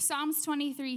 Psalms 23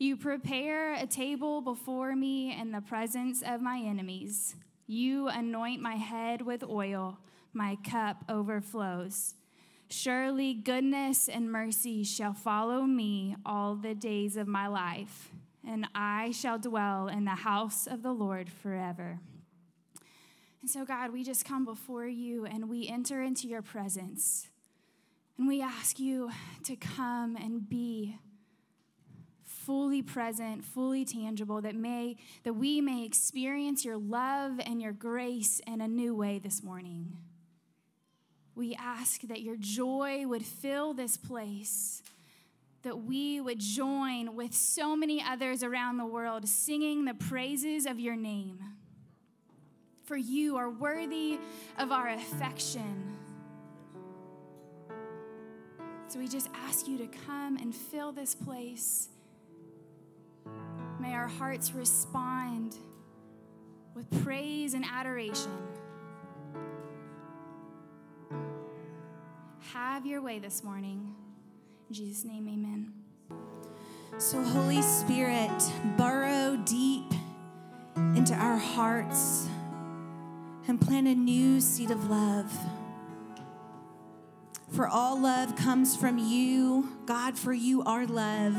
You prepare a table before me in the presence of my enemies. You anoint my head with oil. My cup overflows. Surely goodness and mercy shall follow me all the days of my life, and I shall dwell in the house of the Lord forever." And so, God, we just come before you and we enter into your presence. And we ask you to come and be fully present, fully tangible, that we may experience your love and your grace in a new way this morning. We ask that your joy would fill this place, that we would join with so many others around the world singing the praises of your name. For you are worthy of our affection. So we just ask you to come and fill this place. May our hearts respond with praise and adoration. Have your way this morning. In Jesus' name, amen. So Holy Spirit, burrow deep into our hearts and plant a new seed of love. For all love comes from you, God, for you are love.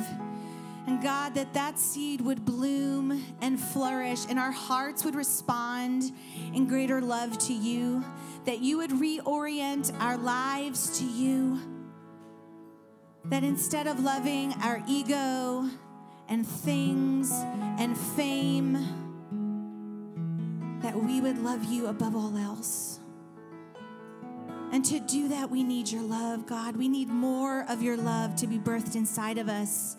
And God, that seed would bloom and flourish, and our hearts would respond in greater love to you, that you would reorient our lives to you, that instead of loving our ego and things and fame, that we would love you above all else. And to do that, we need your love, God. We need more of your love to be birthed inside of us.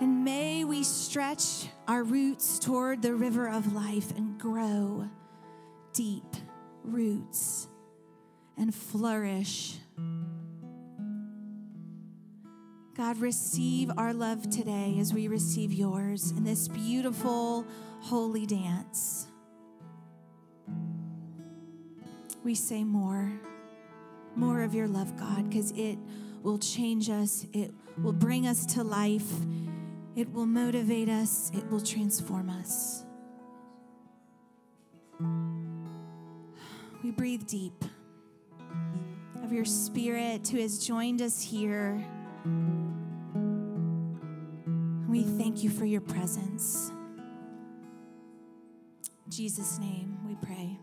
And may we stretch our roots toward the river of life and grow deep roots and flourish. God, receive our love today as we receive yours in this beautiful, holy dance. We say more of your love, God, because it will change us. It will bring us to life. It will motivate us. It will transform us. We breathe deep. of your Spirit who has joined us here. We thank you for your presence. In Jesus' name we pray.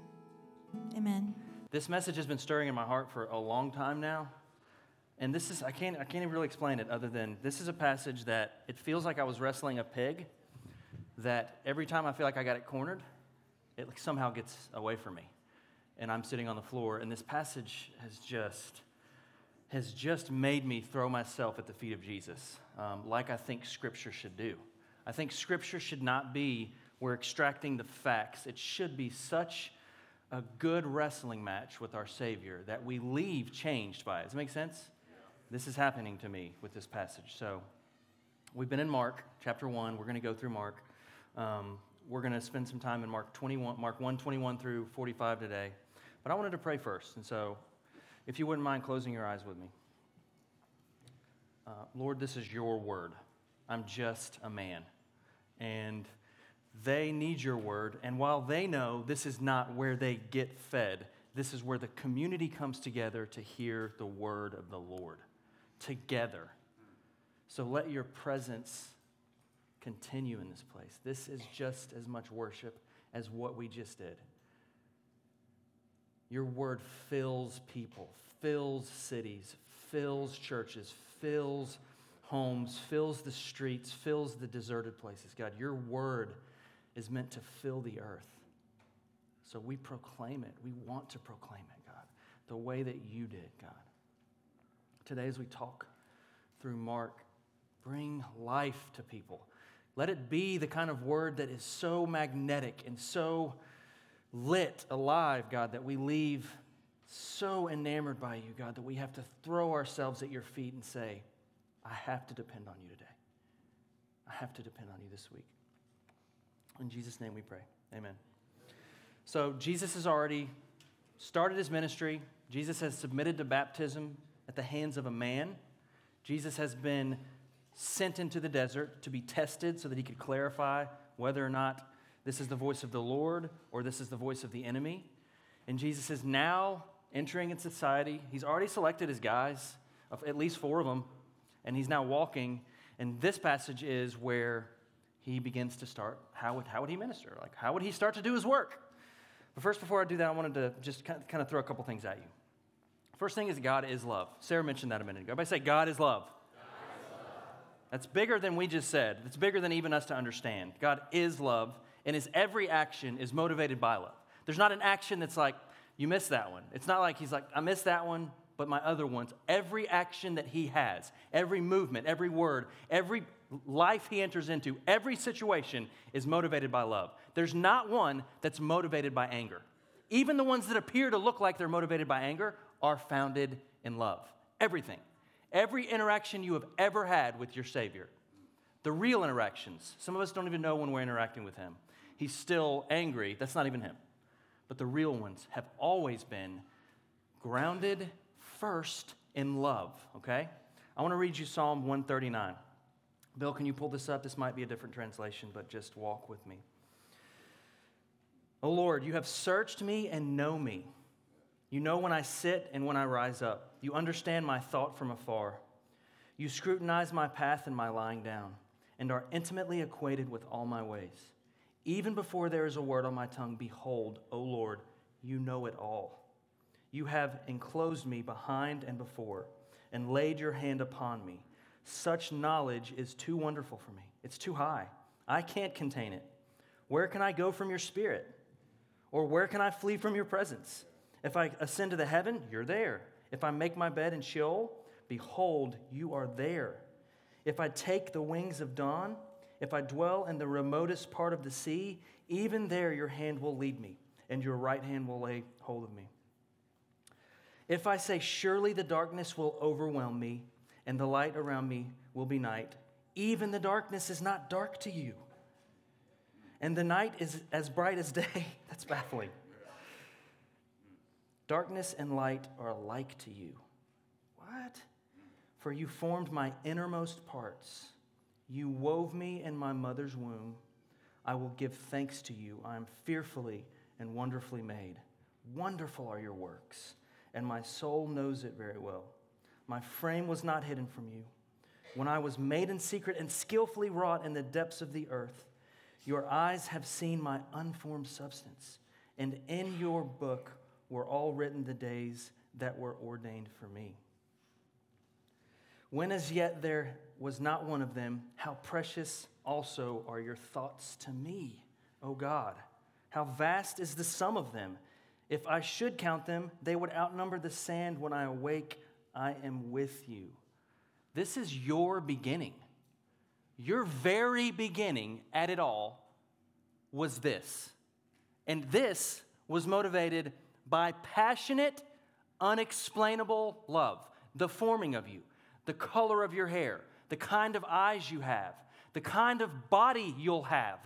Amen. This message has been stirring in my heart for a long time now. And this is, I can't even really explain it other than this is a passage that it feels like I was wrestling a pig, that every time I feel like I got it cornered, it somehow gets away from me. And I'm sitting on the floor, and this passage has just made me throw myself at the feet of Jesus, like I think Scripture should do. I think Scripture should not be we're extracting the facts. It should be such a good wrestling match with our Savior that we leave changed by it. Does that make sense? This is happening to me with this passage. So we've been in Mark chapter 1. We're going to go through Mark. We're going to spend some time in Mark 1, 21 through 45 today. But I wanted to pray first. And so if you wouldn't mind closing your eyes with me. Lord, this is your word. I'm just a man. And they need your word. And while they know this is not where they get fed, this is where the community comes together to hear the word of the Lord. Together. So let your presence continue in this place. This is just as much worship as what we just did. Your word fills people, fills cities, fills churches, fills homes, fills the streets, fills the deserted places. God, your word is meant to fill the earth. So we proclaim it. We want to proclaim it, God, the way that you did, God. Today, as we talk through Mark, bring life to people. Let it be the kind of word that is so magnetic and so lit, alive, God, that we leave so enamored by you, God, that we have to throw ourselves at your feet and say, I have to depend on you today. I have to depend on you this week. In Jesus' name we pray. Amen. So Jesus has already started his ministry. Jesus has submitted to baptism at the hands of a man. Jesus has been sent into the desert to be tested so that he could clarify whether or not this is the voice of the Lord or this is the voice of the enemy. And Jesus is now entering into society. He's already selected his guys, at least four of them, and he's now walking. And this passage is where he begins to start. How would he minister? Like, how would he start to do his work? But first, before I do that, I wanted to just kind of throw a couple things at you. First thing is God is love. Sarah mentioned that a minute ago. Everybody say, God is love. God is love. That's bigger than we just said. It's bigger than even us to understand. God is love, and his every action is motivated by love. There's not an action that's like, you missed that one. It's not like he's like, I missed that one, but my other ones. Every action that he has, every movement, every word, every life he enters into, every situation is motivated by love. There's not one that's motivated by anger. Even the ones that appear to look like they're motivated by anger are founded in love. Everything. Every interaction you have ever had with your Savior, the real interactions, some of us don't even know when we're interacting with him. He's still angry. That's not even him. But the real ones have always been grounded first in love, okay? I want to read you Psalm 139. Bill, can you pull this up? This might be a different translation, but just walk with me. O Lord, you have searched me and know me. You know when I sit and when I rise up. You understand my thought from afar. You scrutinize my path and my lying down, and are intimately acquainted with all my ways. Even before there is a word on my tongue, behold, O Lord, you know it all. You have enclosed me behind and before, and laid your hand upon me. Such knowledge is too wonderful for me. It's too high. I can't contain it. Where can I go from your spirit? Or where can I flee from your presence? If I ascend to the heaven, you're there. If I make my bed in Sheol, behold, you are there. If I take the wings of dawn, if I dwell in the remotest part of the sea, even there your hand will lead me, and your right hand will lay hold of me. If I say, surely the darkness will overwhelm me, and the light around me will be night, even the darkness is not dark to you. And the night is as bright as day. That's baffling. Darkness and light are alike to you. What? For you formed my innermost parts. You wove me in my mother's womb. I will give thanks to you. I am fearfully and wonderfully made. Wonderful are your works, and my soul knows it very well. My frame was not hidden from you. When I was made in secret and skillfully wrought in the depths of the earth, your eyes have seen my unformed substance, and in your book were all written the days that were ordained for me. When as yet there was not one of them, how precious also are your thoughts to me, O God. How vast is the sum of them. If I should count them, they would outnumber the sand. When I awake, I am with you. This is your beginning. Your very beginning at it all was this. And this was motivated by passionate, unexplainable love, the forming of you, the color of your hair, the kind of eyes you have, the kind of body you'll have,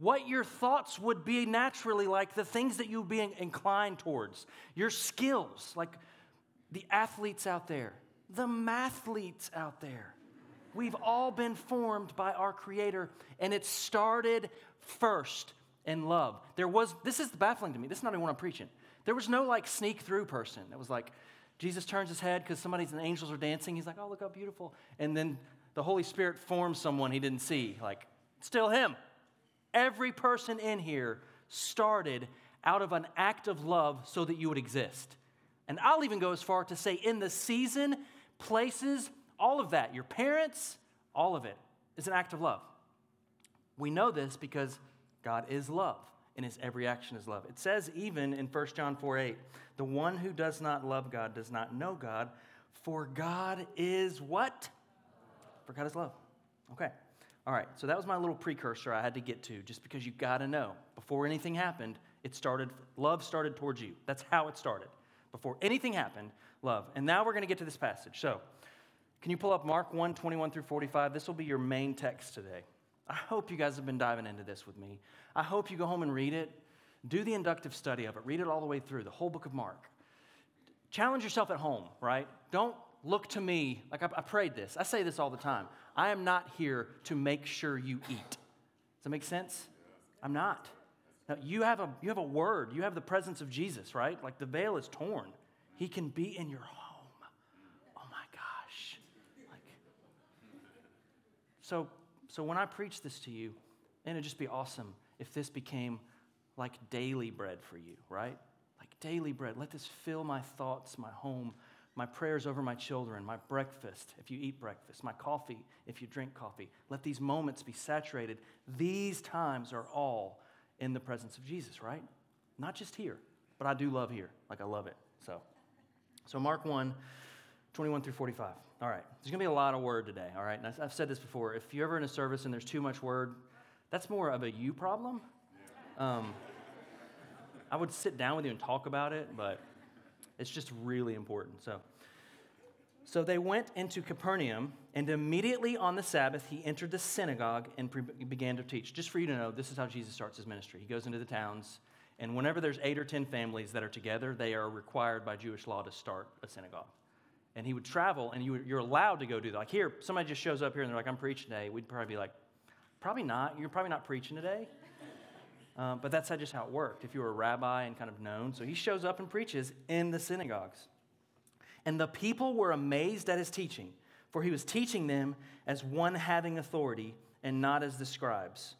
what your thoughts would be naturally like, the things that you'd be inclined towards, your skills, like the athletes out there, the mathletes out there. We've all been formed by our Creator, and it started first in love. This is baffling to me. This is not even what I'm preaching. There was no like sneak through person. It was like Jesus turns his head because somebody's and the angels are dancing. He's like, oh, look how beautiful. And then the Holy Spirit forms someone he didn't see. Like, still him. Every person in here started out of an act of love so that you would exist. And I'll even go as far to say in the season, places, all of that, your parents, all of it is an act of love. We know this because God is love, and his every action is love. It says even in 1 John 4, 8, the one who does not love God does not know God, for God is what? For God is love. Okay. All right, so that was my little precursor I had to get to, just because you got to know. Before anything happened, love started towards you. That's how it started. Before anything happened, love. And now we're going to get to this passage. So can you pull up Mark 1, 21 through 45? This will be your main text today. I hope you guys have been diving into this with me. I hope you go home and read it. Do the inductive study of it. Read it all the way through, the whole book of Mark. Challenge yourself at home, right? Don't look to me like I prayed this. I say this all the time. I am not here to make sure you eat. Does that make sense? I'm not. Now, you have a word. You have the presence of Jesus, right? Like the veil is torn. He can be in your home. Oh, my gosh. So when I preach this to you, and it'd just be awesome if this became like daily bread for you, right? Like daily bread. Let this fill my thoughts, my home, my prayers over my children, my breakfast, if you eat breakfast, my coffee, if you drink coffee. Let these moments be saturated. These times are all in the presence of Jesus, right? Not just here, but I do love here. Like I love it. So Mark 1, 21 through 45. All right, there's going to be a lot of word today, all right? And I've said this before. If you're ever in a service and there's too much word, that's more of a you problem. I would sit down with you and talk about it, but it's just really important. So they went into Capernaum, and immediately on the Sabbath, he entered the synagogue and began to teach. Just for you to know, this is how Jesus starts his ministry. He goes into the towns, and whenever there's 8 or 10 families that are together, they are required by Jewish law to start a synagogue. And he would travel, and you're allowed to go do that. Like here, somebody just shows up here, and they're like, I'm preaching today. We'd probably be like, probably not. You're probably not preaching today. But that's just how it worked, if you were a rabbi and kind of known. So he shows up and preaches in the synagogues. And the people were amazed at his teaching, for he was teaching them as one having authority and not as the scribes.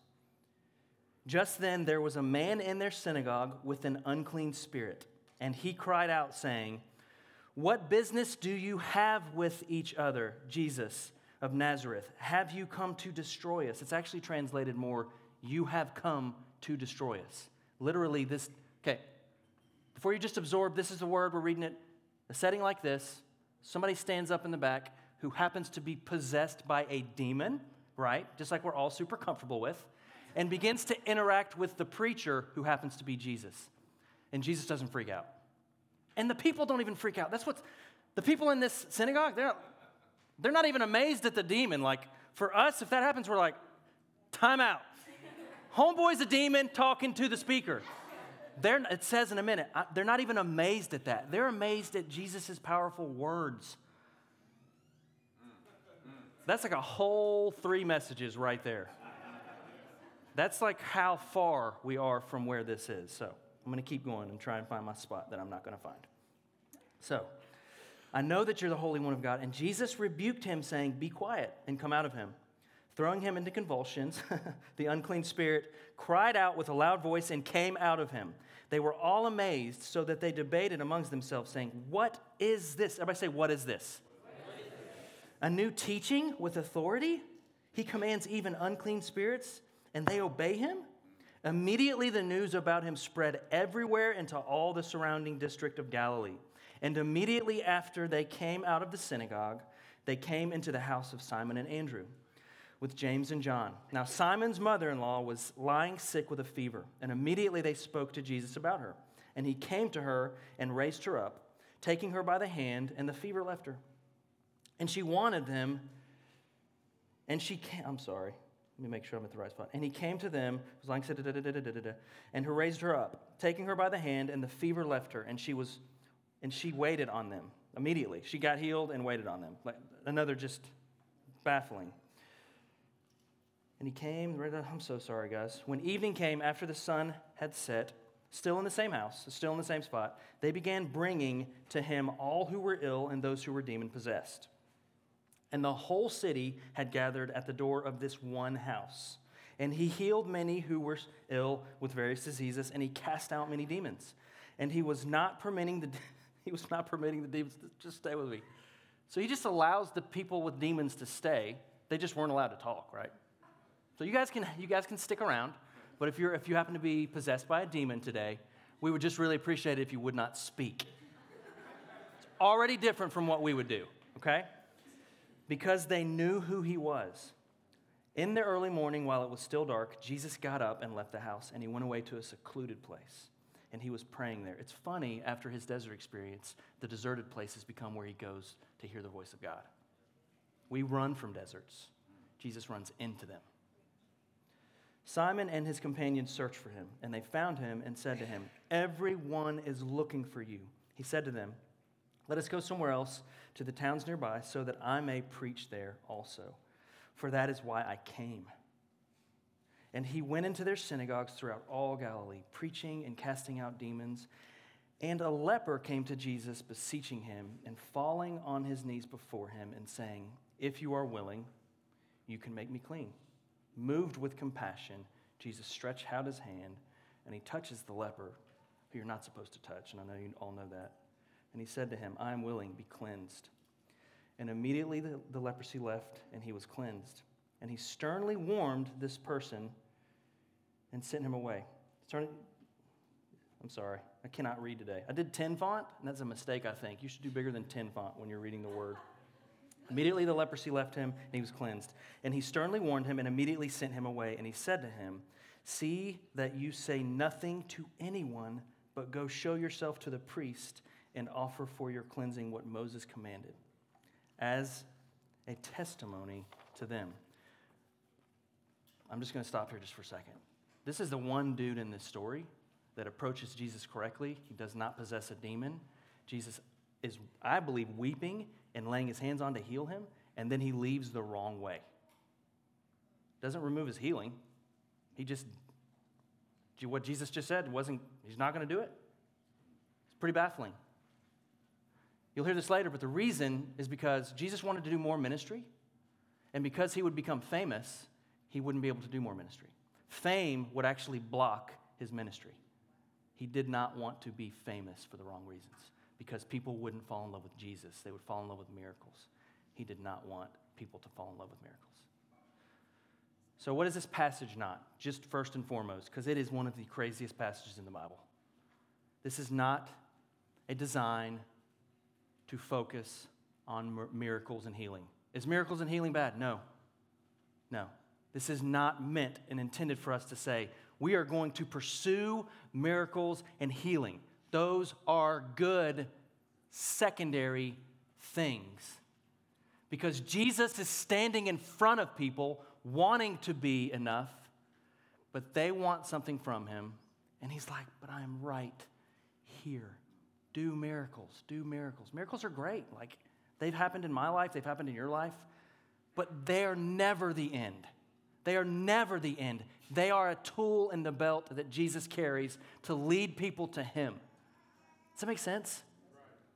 Just then there was a man in their synagogue with an unclean spirit, and he cried out, saying, "What business do you have with each other, Jesus of Nazareth? Have you come to destroy us?" It's actually translated more, "You have come to destroy us." Literally this, okay, before you just absorb, this is the word, we're reading it. A setting like this, somebody stands up in the back who happens to be possessed by a demon, right? Just like we're all super comfortable with, and begins to interact with the preacher who happens to be Jesus. And Jesus doesn't freak out. And the people don't even freak out. That's what's, the people in this synagogue, they're not even amazed at the demon. Like, for us, if that happens, we're like, time out. Homeboy's a demon talking to the speaker. It says in a minute, they're not even amazed at that. They're amazed at Jesus' powerful words. That's like a whole 3 messages right there. That's like how far we are from where this is. So I'm going to keep going and try and find my spot that I'm not going to find. So, I know that you're the Holy One of God. And Jesus rebuked him, saying, be quiet and come out of him. Throwing him into convulsions, the unclean spirit cried out with a loud voice and came out of him. They were all amazed, so that they debated amongst themselves, saying, what is this? Everybody say, what is this? What is this? A new teaching with authority? He commands even unclean spirits, and they obey him? Immediately the news about him spread everywhere into all the surrounding district of Galilee. And immediately after they came out of the synagogue, they came into the house of Simon and Andrew with James and John. Now Simon's mother-in-law was lying sick with a fever, and immediately they spoke to Jesus about her. And he came to her and raised her up, taking her by the hand, and the fever left her. And she wanted them, and she came, let me make sure I'm at the right spot. And he came to them, was lying sick, and who raised her up, taking her by the hand, and the fever left her, and she waited on them immediately. She got healed and waited on them. Like another just baffling. And he came, I'm so sorry, guys. When evening came, after the sun had set, still in the same house, still in the same spot, they began bringing to him all who were ill and those who were demon-possessed. And the whole city had gathered at the door of this one house. And he healed many who were ill with various diseases, and he cast out many demons. And he was not permitting the demons to just stay with me. So he just allows the people with demons to stay. They just weren't allowed to talk, right? So you guys can stick around, but if you happen to be possessed by a demon today, we would just really appreciate it if you would not speak. It's already different from what we would do, okay? Because they knew who he was. In the early morning, while it was still dark, Jesus got up and left the house, and he went away to a secluded place, and he was praying there. It's funny, after his desert experience, the deserted places become where he goes to hear the voice of God. We run from deserts. Jesus runs into them. Simon and his companions searched for him, and they found him and said to him, everyone is looking for you. He said to them, let us go somewhere else to the towns nearby so that I may preach there also, for that is why I came. And he went into their synagogues throughout all Galilee, preaching and casting out demons. And a leper came to Jesus, beseeching him and falling on his knees before him and saying, if you are willing, you can make me clean. Moved with compassion, Jesus stretched out his hand, and he touches the leper, who you're not supposed to touch, and I know you all know that. And he said to him, I am willing, be cleansed. And immediately the leprosy left, and he was cleansed. And he sternly warned this person and sent him away. I'm sorry, I cannot read today. I did 10 font, and that's a mistake, I think. You should do bigger than 10 font when you're reading the word. Immediately the leprosy left him, and he was cleansed. And he sternly warned him and immediately sent him away. And he said to him, see that you say nothing to anyone, but go show yourself to the priest and offer for your cleansing what Moses commanded as a testimony to them. I'm just going to stop here just for a second. This is the one dude in this story that approaches Jesus correctly. He does not possess a demon. Jesus is, I believe, weeping and laying his hands on to heal him, and then he leaves the wrong way. Doesn't remove his healing. He just, what Jesus just said wasn't, he's not going to do it. It's pretty baffling. You'll hear this later, but the reason is because Jesus wanted to do more ministry, and because he would become famous, he wouldn't be able to do more ministry. Fame would actually block his ministry. He did not want to be famous for the wrong reasons, because people wouldn't fall in love with Jesus. They would fall in love with miracles. He did not want people to fall in love with miracles. So what is this passage not? Just first and foremost, because it is one of the craziest passages in the Bible. This is not a design to focus on miracles and healing. Is miracles and healing bad? No. This is not meant and intended for us to say, we are going to pursue miracles and healing. Those are good secondary things, because Jesus is standing in front of people wanting to be enough, but they want something from him, and he's like, but I'm right here. Do miracles, do miracles. Miracles are great. Like, they've happened in my life, they've happened in your life, but they are never the end. They are never the end. They are a tool in the belt that Jesus carries to lead people to him. Does that make sense?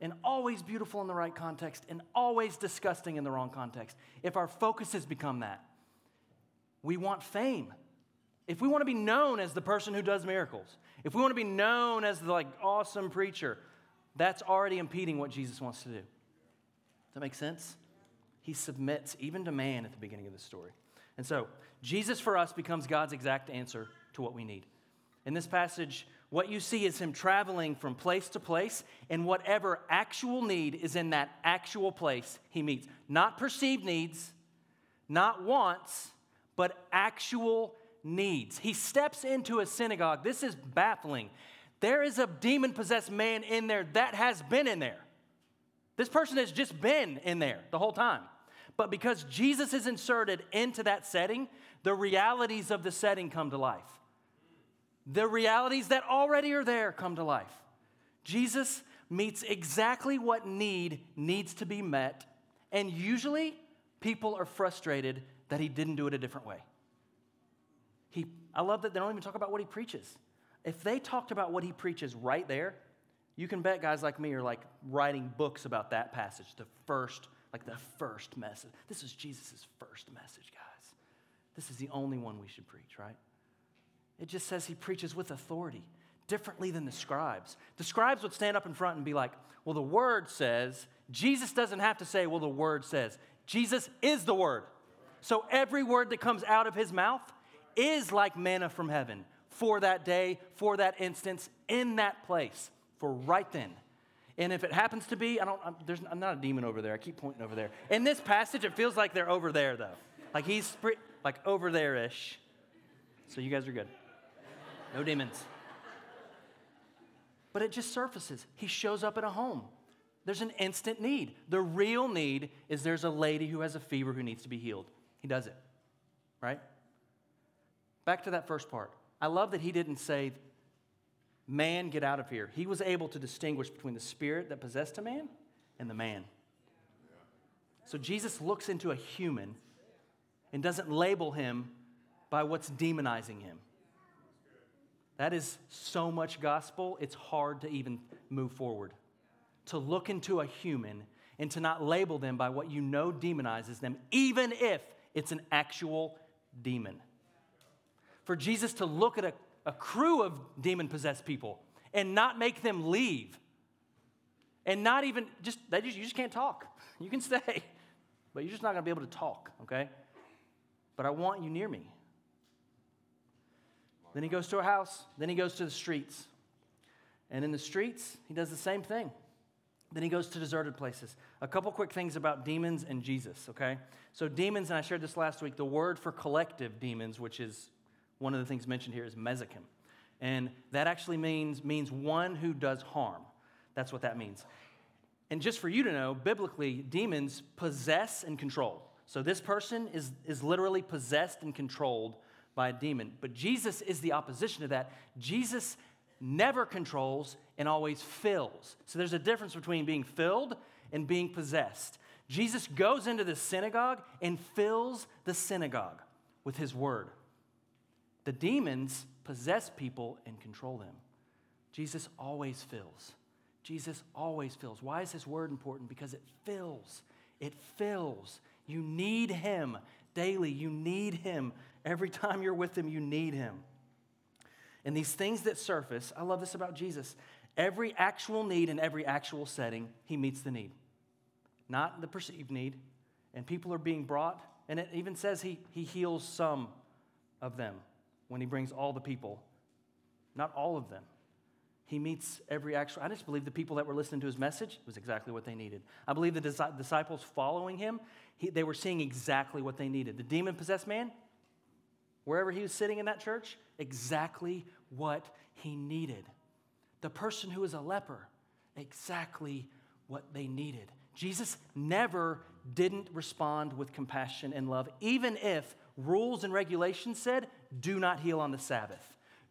and always beautiful in the right context and always disgusting in the wrong context. If our focus has become that, we want fame. If we want to be known as the person who does miracles, if we want to be known as the awesome preacher, that's already impeding what Jesus wants to do. Does that make sense? He submits even to man at the beginning of the story. And so Jesus for us becomes God's exact answer to what we need. In this passage, what you see is him traveling from place to place, and whatever actual need is in that actual place he meets. Not perceived needs, not wants, but actual needs. He steps into a synagogue. This is baffling. There is a demon-possessed man in there that has been in there. This person has just been in there the whole time. But because Jesus is inserted into that setting, the realities of the setting come to life. The realities that already are there come to life. Jesus meets exactly what needs to be met, and usually people are frustrated that he didn't do it a different way. I love that they don't even talk about what he preaches. If they talked about what he preaches right there, you can bet guys like me are writing books about that passage, the first message. This is Jesus' first message, guys. This is the only one we should preach, right? It just says he preaches with authority, differently than the scribes. The scribes would stand up in front and be like, well, the word says. Jesus doesn't have to say, well, the word says. Jesus is the word. So every word that comes out of his mouth is like manna from heaven for that day, for that instance, in that place, for right then. And if it happens to be, I'm not a demon over there. I keep pointing over there. In this passage, it feels like they're over there, though. He's over there-ish. So you guys are good. No demons. But it just surfaces. He shows up at a home. There's an instant need. The real need is there's a lady who has a fever who needs to be healed. He does it, right? Back to that first part. I love that he didn't say, man, get out of here. He was able to distinguish between the spirit that possessed a man and the man. So Jesus looks into a human and doesn't label him by what's demonizing him. That is so much gospel, it's hard to even move forward. To look into a human and to not label them by what you know demonizes them, even if it's an actual demon. For Jesus to look at a crew of demon-possessed people and not make them leave, and not even, you just can't talk. You can stay, but you're just not going to be able to talk, okay? But I want you near me. Then he goes to a house. Then he goes to the streets. And in the streets, he does the same thing. Then he goes to deserted places. A couple quick things about demons and Jesus, okay? So demons, and I shared this last week, the word for collective demons, which is one of the things mentioned here, is mesokim. And that actually means one who does harm. That's what that means. And just for you to know, biblically, demons possess and control. So this person is literally possessed and controlled by a demon. But Jesus is the opposition to that. Jesus never controls and always fills. So there's a difference between being filled and being possessed. Jesus goes into the synagogue and fills the synagogue with his word. The demons possess people and control them. Jesus always fills. Jesus always fills. Why is his word important? Because it fills. It fills. You need him daily. You need him. Every time you're with him, you need him. And these things that surface, I love this about Jesus. Every actual need in every actual setting, he meets the need, not the perceived need. And people are being brought, and it even says he heals some of them when he brings all the people, not all of them. He meets every actual. I just believe the people that were listening to his message was exactly what they needed. I believe the disciples following him, they were seeing exactly what they needed. The demon-possessed man, wherever he was sitting in that church, exactly what he needed. The person who is a leper, exactly what they needed. Jesus never didn't respond with compassion and love, even if rules and regulations said, do not heal on the Sabbath.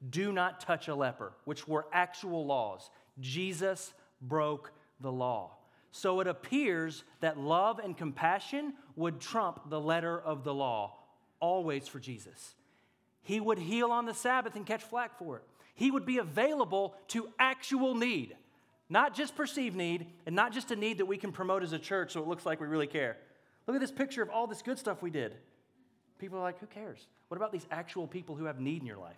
Do not touch a leper, which were actual laws. Jesus broke the law. So it appears that love and compassion would trump the letter of the law, always for Jesus. He would heal on the Sabbath and catch flack for it. He would be available to actual need, Not just perceived need, and not just a need that we can promote as a church so it looks like we really care. Look at this picture of all this good stuff we did. People are like, who cares? What about these actual people who have need in your life?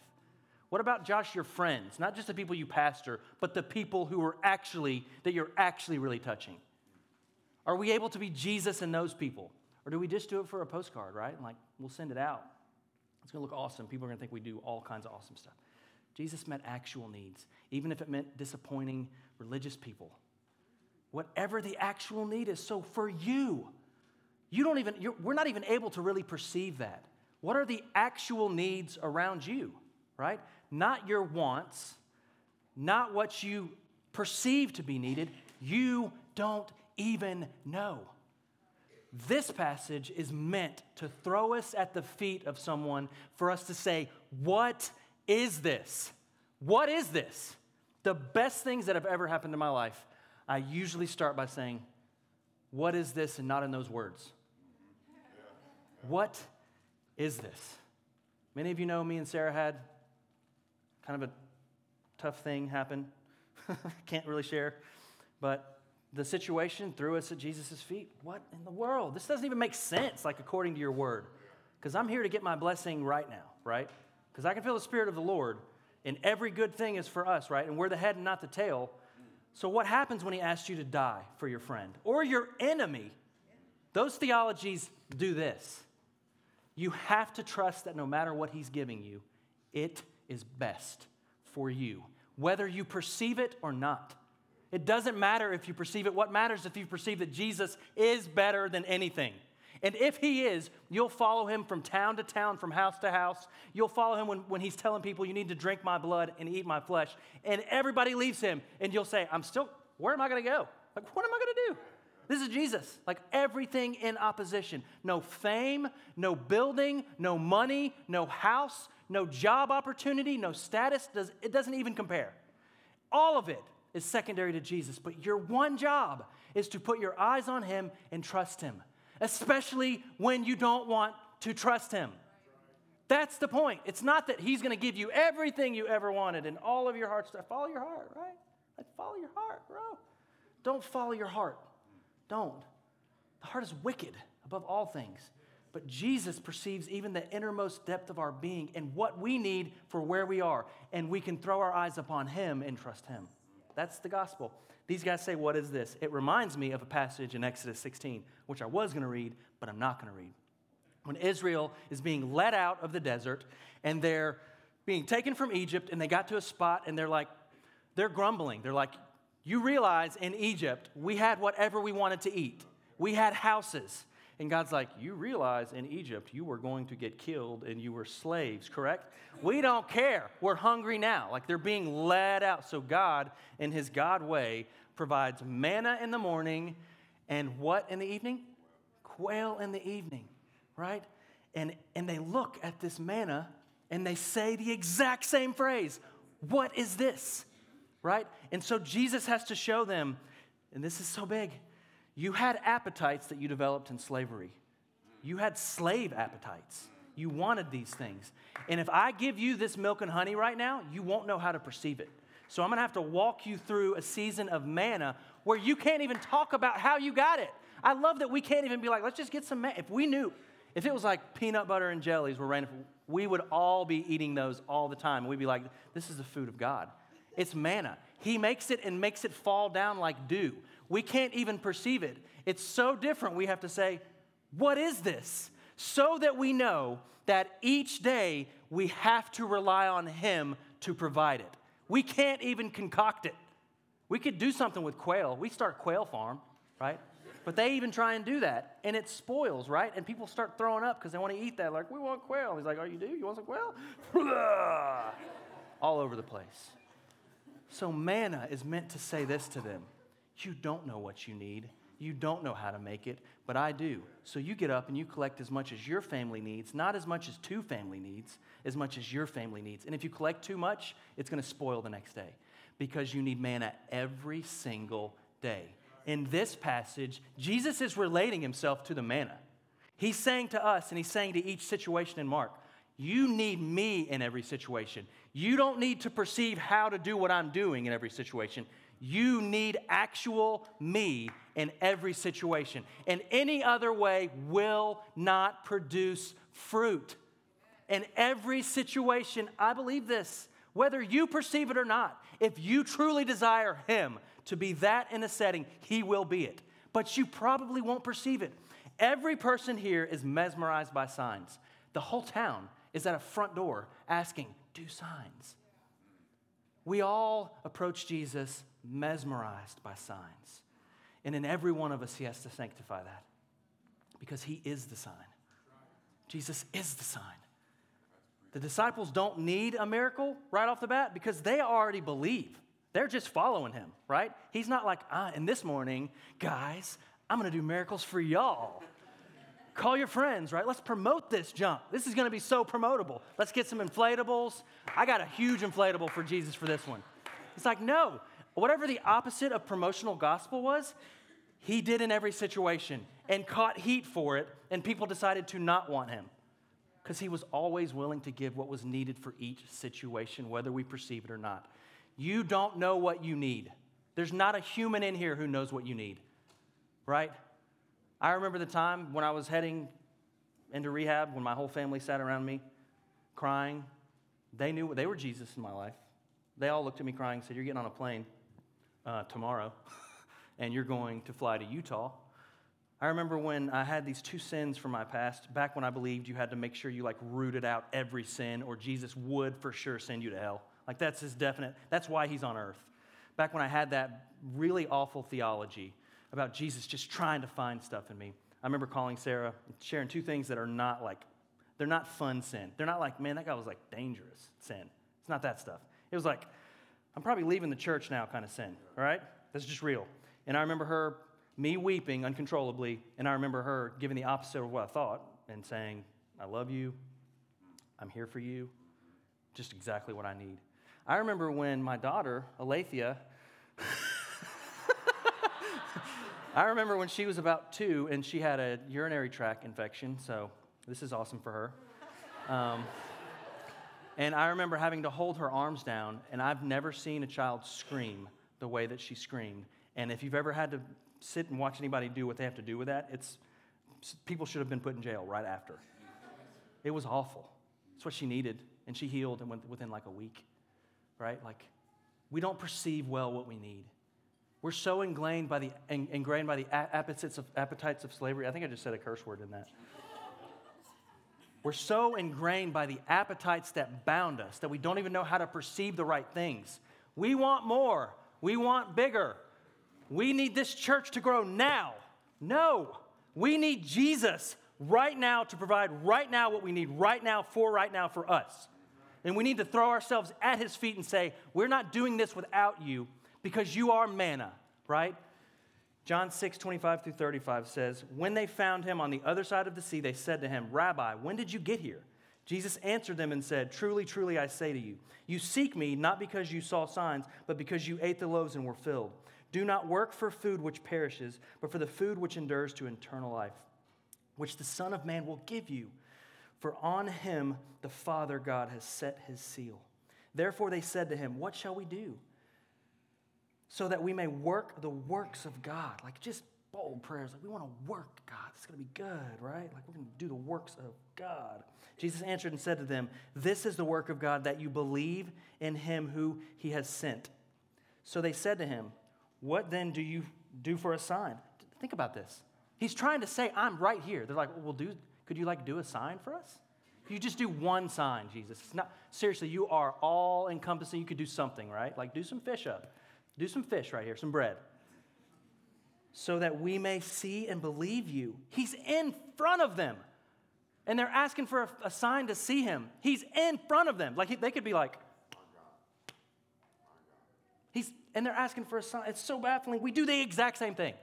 What about, Josh, your friends? Not just the people you pastor, but the people who are actually, that you're actually really touching. Are we able to be Jesus in those people? Or do we just do it for a postcard, right? And like, we'll send it out. It's going to look awesome. People are going to think we do all kinds of awesome stuff. Jesus met actual needs, even if it meant disappointing religious people. Whatever the actual need is. So for you, we're not even able to really perceive that. What are the actual needs around you, right? Not your wants, not what you perceive to be needed. You don't even know. This passage is meant to throw us at the feet of someone for us to say, what is this? What is this? The best things that have ever happened in my life, I usually start by saying, what is this? And not in those words. What is this? Many of you know me and Sarah had kind of a tough thing happen. Can't really share, but the situation threw us at Jesus' feet. What in the world? This doesn't even make sense, like according to your word. Because I'm here to get my blessing right now, right? Because I can feel the Spirit of the Lord, and every good thing is for us, right? And we're the head and not the tail. So what happens when he asks you to die for your friend or your enemy? Those theologies do this. You have to trust that no matter what he's giving you, it is best for you, whether you perceive it or not. It doesn't matter if you perceive it. What matters if you perceive that Jesus is better than anything. And if he is, you'll follow him from town to town, from house to house. You'll follow him when he's telling people, you need to drink my blood and eat my flesh. And everybody leaves him. And you'll say, where am I going to go? Like, what am I going to do? This is Jesus. Like, everything in opposition. No fame, no building, no money, no house, no job opportunity, no status. It doesn't even compare. All of it is secondary to Jesus, but your one job is to put your eyes on him and trust him, especially when you don't want to trust him. That's the point. It's not that he's going to give you everything you ever wanted and all of your heart stuff. Follow your heart, right? Like, follow your heart, bro. Don't follow your heart. Don't. The heart is wicked above all things, but Jesus perceives even the innermost depth of our being and what we need for where we are, and we can throw our eyes upon him and trust him. That's the gospel. These guys say, what is this? It reminds me of a passage in Exodus 16, which I was going to read, but I'm not going to read. When Israel is being led out of the desert, and they're being taken from Egypt, and they got to a spot, and they're grumbling. They're like, you realize in Egypt, we had whatever we wanted to eat. We had houses. And God's like, you realize in Egypt, you were going to get killed and you were slaves, correct? We don't care. We're hungry now. Like, they're being led out. So God, in his God way, provides manna in the morning and what in the evening? Quail in the evening, right? And they look at this manna and they say the exact same phrase, what is this, right? And so Jesus has to show them, and this is so big, you had appetites that you developed in slavery. You had slave appetites. You wanted these things. And if I give you this milk and honey right now, you won't know how to perceive it. So I'm going to have to walk you through a season of manna where you can't even talk about how you got it. I love that we can't even be like, let's just get some manna. If we knew, if it was like peanut butter and jellies were random, we would all be eating those all the time. We'd be like, this is the food of God. It's manna. He makes it and makes it fall down like dew. We can't even perceive it. It's so different. We have to say, what is this? So that we know that each day we have to rely on him to provide it. We can't even concoct it. We could do something with quail. We start quail farm, right? But they even try and do that, and it spoils, right? And people start throwing up because they want to eat that. Like, we want quail. He's like, oh, you do? You want some quail? All over the place. So manna is meant to say this to them. You don't know what you need. You don't know how to make it, but I do. So you get up and you collect as much as your family needs, not as much as two family needs, as much as your family needs. And if you collect too much, it's going to spoil the next day because you need manna every single day. In this passage, Jesus is relating himself to the manna. He's saying to us, and he's saying to each situation in Mark, you need me in every situation. You don't need to perceive how to do what I'm doing in every situation. You need actual me in every situation. And any other way will not produce fruit. In every situation, I believe this, whether you perceive it or not, if you truly desire Him to be that in a setting, He will be it. But you probably won't perceive it. Every person here is mesmerized by signs. The whole town is at a front door asking, do signs. We all approach Jesus mesmerized by signs. And in every one of us, He has to sanctify that because He is the sign. Jesus is the sign. The disciples don't need a miracle right off the bat because they already believe. They're just following Him, right? He's not like, and this morning, guys, I'm going to do miracles for y'all. Call your friends, right? Let's promote this jump. This is going to be so promotable. Let's get some inflatables. I got a huge inflatable for Jesus for this one. It's like, no. Whatever the opposite of promotional gospel was, He did in every situation and caught heat for it, and people decided to not want Him because He was always willing to give what was needed for each situation, whether we perceive it or not. You don't know what you need. There's not a human in here who knows what you need, right? I remember the time when I was heading into rehab, when my whole family sat around me crying. They knew they were Jesus in my life. They all looked at me crying and said, you're getting on a plane tomorrow, and you're going to fly to Utah. I remember when I had these two sins from my past, back when I believed you had to make sure you like rooted out every sin, or Jesus would for sure send you to hell. Like that's His definite, that's why He's on earth. Back when I had that really awful theology about Jesus just trying to find stuff in me. I remember calling Sarah, sharing two things that are not like, they're not fun sin. They're not like, man, that guy was like dangerous sin. It's not that stuff. It was like, I'm probably leaving the church now kind of sin, all right? That's just real. And I remember her, me weeping uncontrollably, and I remember her giving the opposite of what I thought and saying, I love you, I'm here for you, just exactly what I need. I remember when my daughter, Alethea, I remember when she was about 2 and she had a urinary tract infection, so this is awesome for her. And I remember having to hold her arms down, and I've never seen a child scream the way that she screamed. And if you've ever had to sit and watch anybody do what they have to do with that, it's people should have been put in jail right after. It was awful. It's what she needed, and she healed and within like a week, right? Like, we don't perceive well what we need. We're so ingrained by the appetites of slavery. I think I just said a curse word in that. We're so ingrained by the appetites that bound us that we don't even know how to perceive the right things. We want more. We want bigger. We need this church to grow now. No, we need Jesus right now to provide right now what we need right now for us. And we need to throw ourselves at His feet and say, we're not doing this without you. Because you are manna, right? John 6, 25 through 35 says, when they found Him on the other side of the sea, they said to Him, Rabbi, when did you get here? Jesus answered them and said, truly, truly, I say to you, you seek me not because you saw signs, but because you ate the loaves and were filled. Do not work for food which perishes, but for the food which endures to eternal life, which the Son of Man will give you. For on Him the Father God has set His seal. Therefore they said to Him, what shall we do? So that we may work the works of God. Like just bold prayers. Like we want to work God. It's going to be good, right? Like we're going to do the works of God. Jesus answered and said to them, this is the work of God, that you believe in Him who He has sent. So they said to Him, what then do you do for a sign? Think about this. He's trying to say, I'm right here. They're like, well, could you like do a sign for us? Could you just do one sign, Jesus? It's not, seriously, you are all encompassing. You could do something, right? Like do some fish up. Do some fish right here, some bread. So that we may see and believe you. He's in front of them. And they're asking for a sign to see Him. He's in front of them. Like they could be like, and they're asking for a sign. It's so baffling. We do the exact same thing.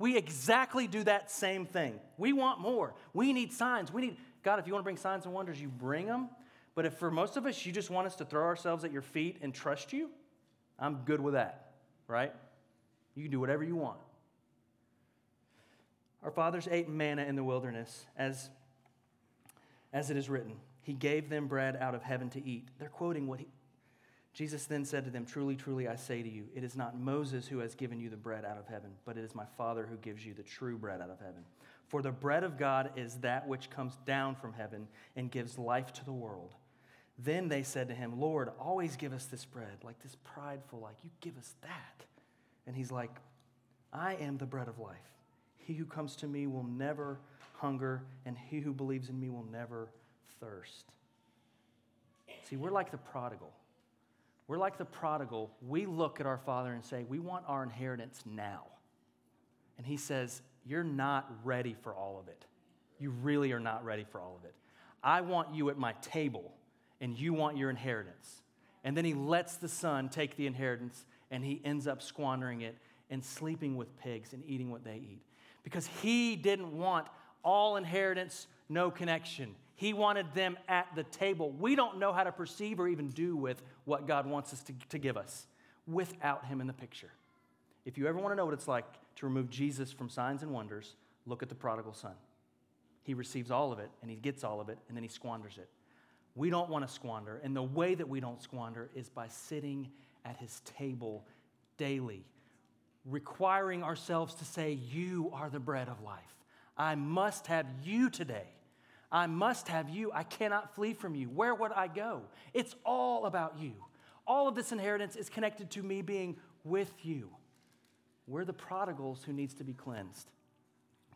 We exactly do that same thing. We want more. We need signs. God, if you want to bring signs and wonders, you bring them. But if for most of us, you just want us to throw ourselves at your feet and trust you, I'm good with that, right? You can do whatever you want. Our fathers ate manna in the wilderness, as it is written. He gave them bread out of heaven to eat. They're quoting what Jesus then said to them, "Truly, truly, I say to you, it is not Moses who has given you the bread out of heaven, but it is my Father who gives you the true bread out of heaven. For the bread of God is that which comes down from heaven and gives life to the world." Then they said to him, "Lord, always give us this bread," like this prideful, like, you give us that. And he's like, "I am the bread of life. He who comes to me will never hunger, and he who believes in me will never thirst." See, we're like the prodigal. We're like the prodigal. We look at our father and say, we want our inheritance now. And he says, you're not ready for all of it. You really are not ready for all of it. I want you at my table, and you want your inheritance. And then he lets the son take the inheritance, and he ends up squandering it and sleeping with pigs and eating what they eat. Because he didn't want all inheritance, no connection. He wanted them at the table. We don't know how to perceive or even do with what God wants us to give us without him in the picture. If you ever want to know what it's like to remove Jesus from signs and wonders, look at the prodigal son. He receives all of it, and he gets all of it, and then he squanders it. We don't want to squander, and the way that we don't squander is by sitting at his table daily, requiring ourselves to say, you are the bread of life. I must have you today. I must have you. I cannot flee from you. Where would I go? It's all about you. All of this inheritance is connected to me being with you. We're the prodigals who needs to be cleansed.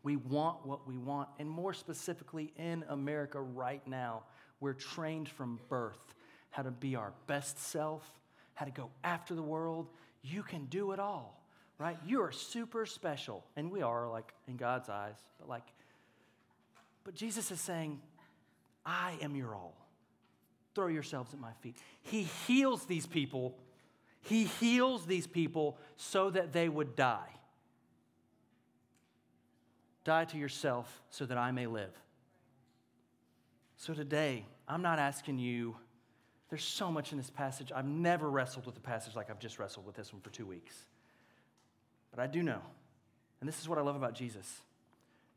We want what we want, and more specifically in America right now, we're trained from birth how to be our best self, how to go after the world. You can do it all, right? You are super special, and we are, like, in God's eyes, but Jesus is saying, I am your all. Throw yourselves at my feet. He heals these people so that they would die. Die to yourself so that I may live. So today, I'm not asking you, there's so much in this passage. I've never wrestled with a passage like I've just wrestled with this one for 2 weeks. But I do know, and this is what I love about Jesus,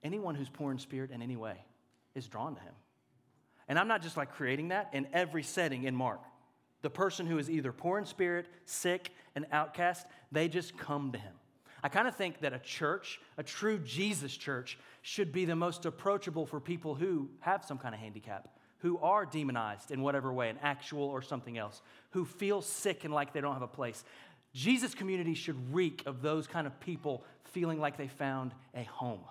anyone who's poor in spirit in any way is drawn to him. And I'm not just like creating that in every setting in Mark. The person who is either poor in spirit, sick, an outcast, they just come to him. I kind of think that a church, a true Jesus church, should be the most approachable for people who have some kind of handicap, who are demonized in whatever way, an actual or something else, who feel sick and like they don't have a place. Jesus community should reek of those kind of people feeling like they found a home.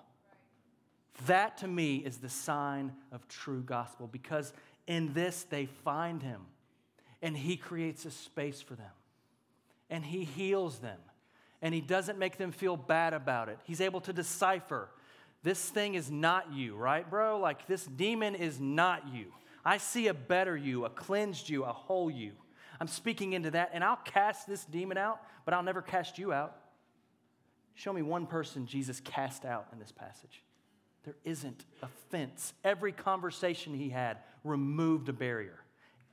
That, to me, is the sign of true gospel, because in this they find him, and he creates a space for them, and he heals them. And he doesn't make them feel bad about it. He's able to decipher, this thing is not you, right, bro? Like, this demon is not you. I see a better you, a cleansed you, a whole you. I'm speaking into that, and I'll cast this demon out, but I'll never cast you out. Show me one person Jesus cast out in this passage. There isn't a fence. Every conversation he had removed a barrier.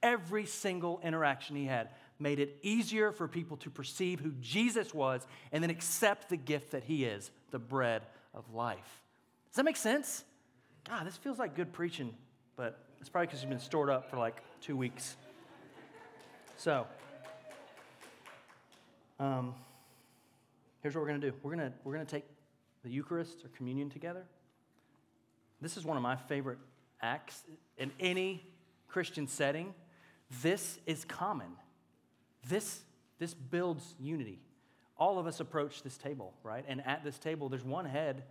Every single interaction he had made it easier for people to perceive who Jesus was and then accept the gift that he is, the bread of life. Does that make sense? God, this feels like good preaching, but it's probably because it's been stored up for like 2 weeks. So, here's what we're going to do. We're going to take the Eucharist or communion together. This is one of my favorite acts in any Christian setting. This is common. This builds unity. All of us approach this table, right? And at this table, there's one head,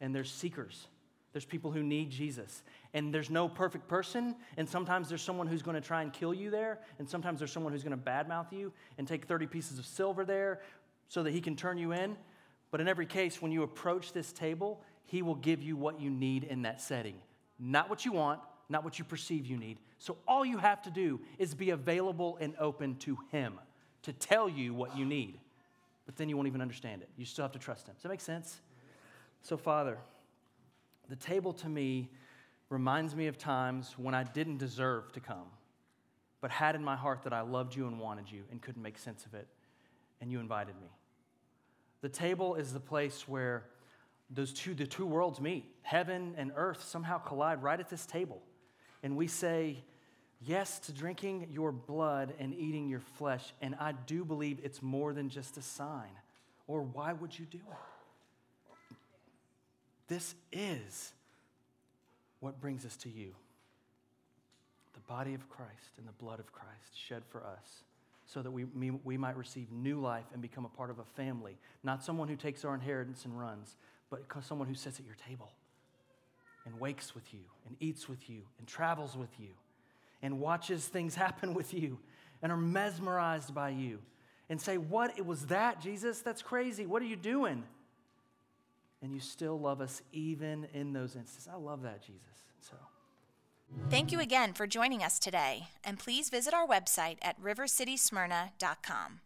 and there's seekers. There's people who need Jesus. And there's no perfect person, and sometimes there's someone who's going to try and kill you there, and sometimes there's someone who's going to badmouth you and take 30 pieces of silver there so that he can turn you in. But in every case, when you approach this table, he will give you what you need in that setting. Not what you want, not what you perceive you need. So all you have to do is be available and open to him to tell you what you need. But then you won't even understand it. You still have to trust him. Does that make sense? So, Father, the table to me reminds me of times when I didn't deserve to come, but had in my heart that I loved you and wanted you and couldn't make sense of it, and you invited me. The table is the place where the two worlds meet. Heaven and earth somehow collide right at this table. And we say, Yes to drinking your blood and eating your flesh, and I do believe it's more than just a sign, or why would you do it? This is what brings us to you, the body of Christ and the blood of Christ shed for us, so that we might receive new life and become a part of a family, not someone who takes our inheritance and runs, but someone who sits at your table and wakes with you and eats with you and travels with you and watches things happen with you and are mesmerized by you and say, what, it was that, Jesus? That's crazy. What are you doing? And you still love us even in those instances. I love that, Jesus. So, thank you again for joining us today, and please visit our website at rivercitysmyrna.com.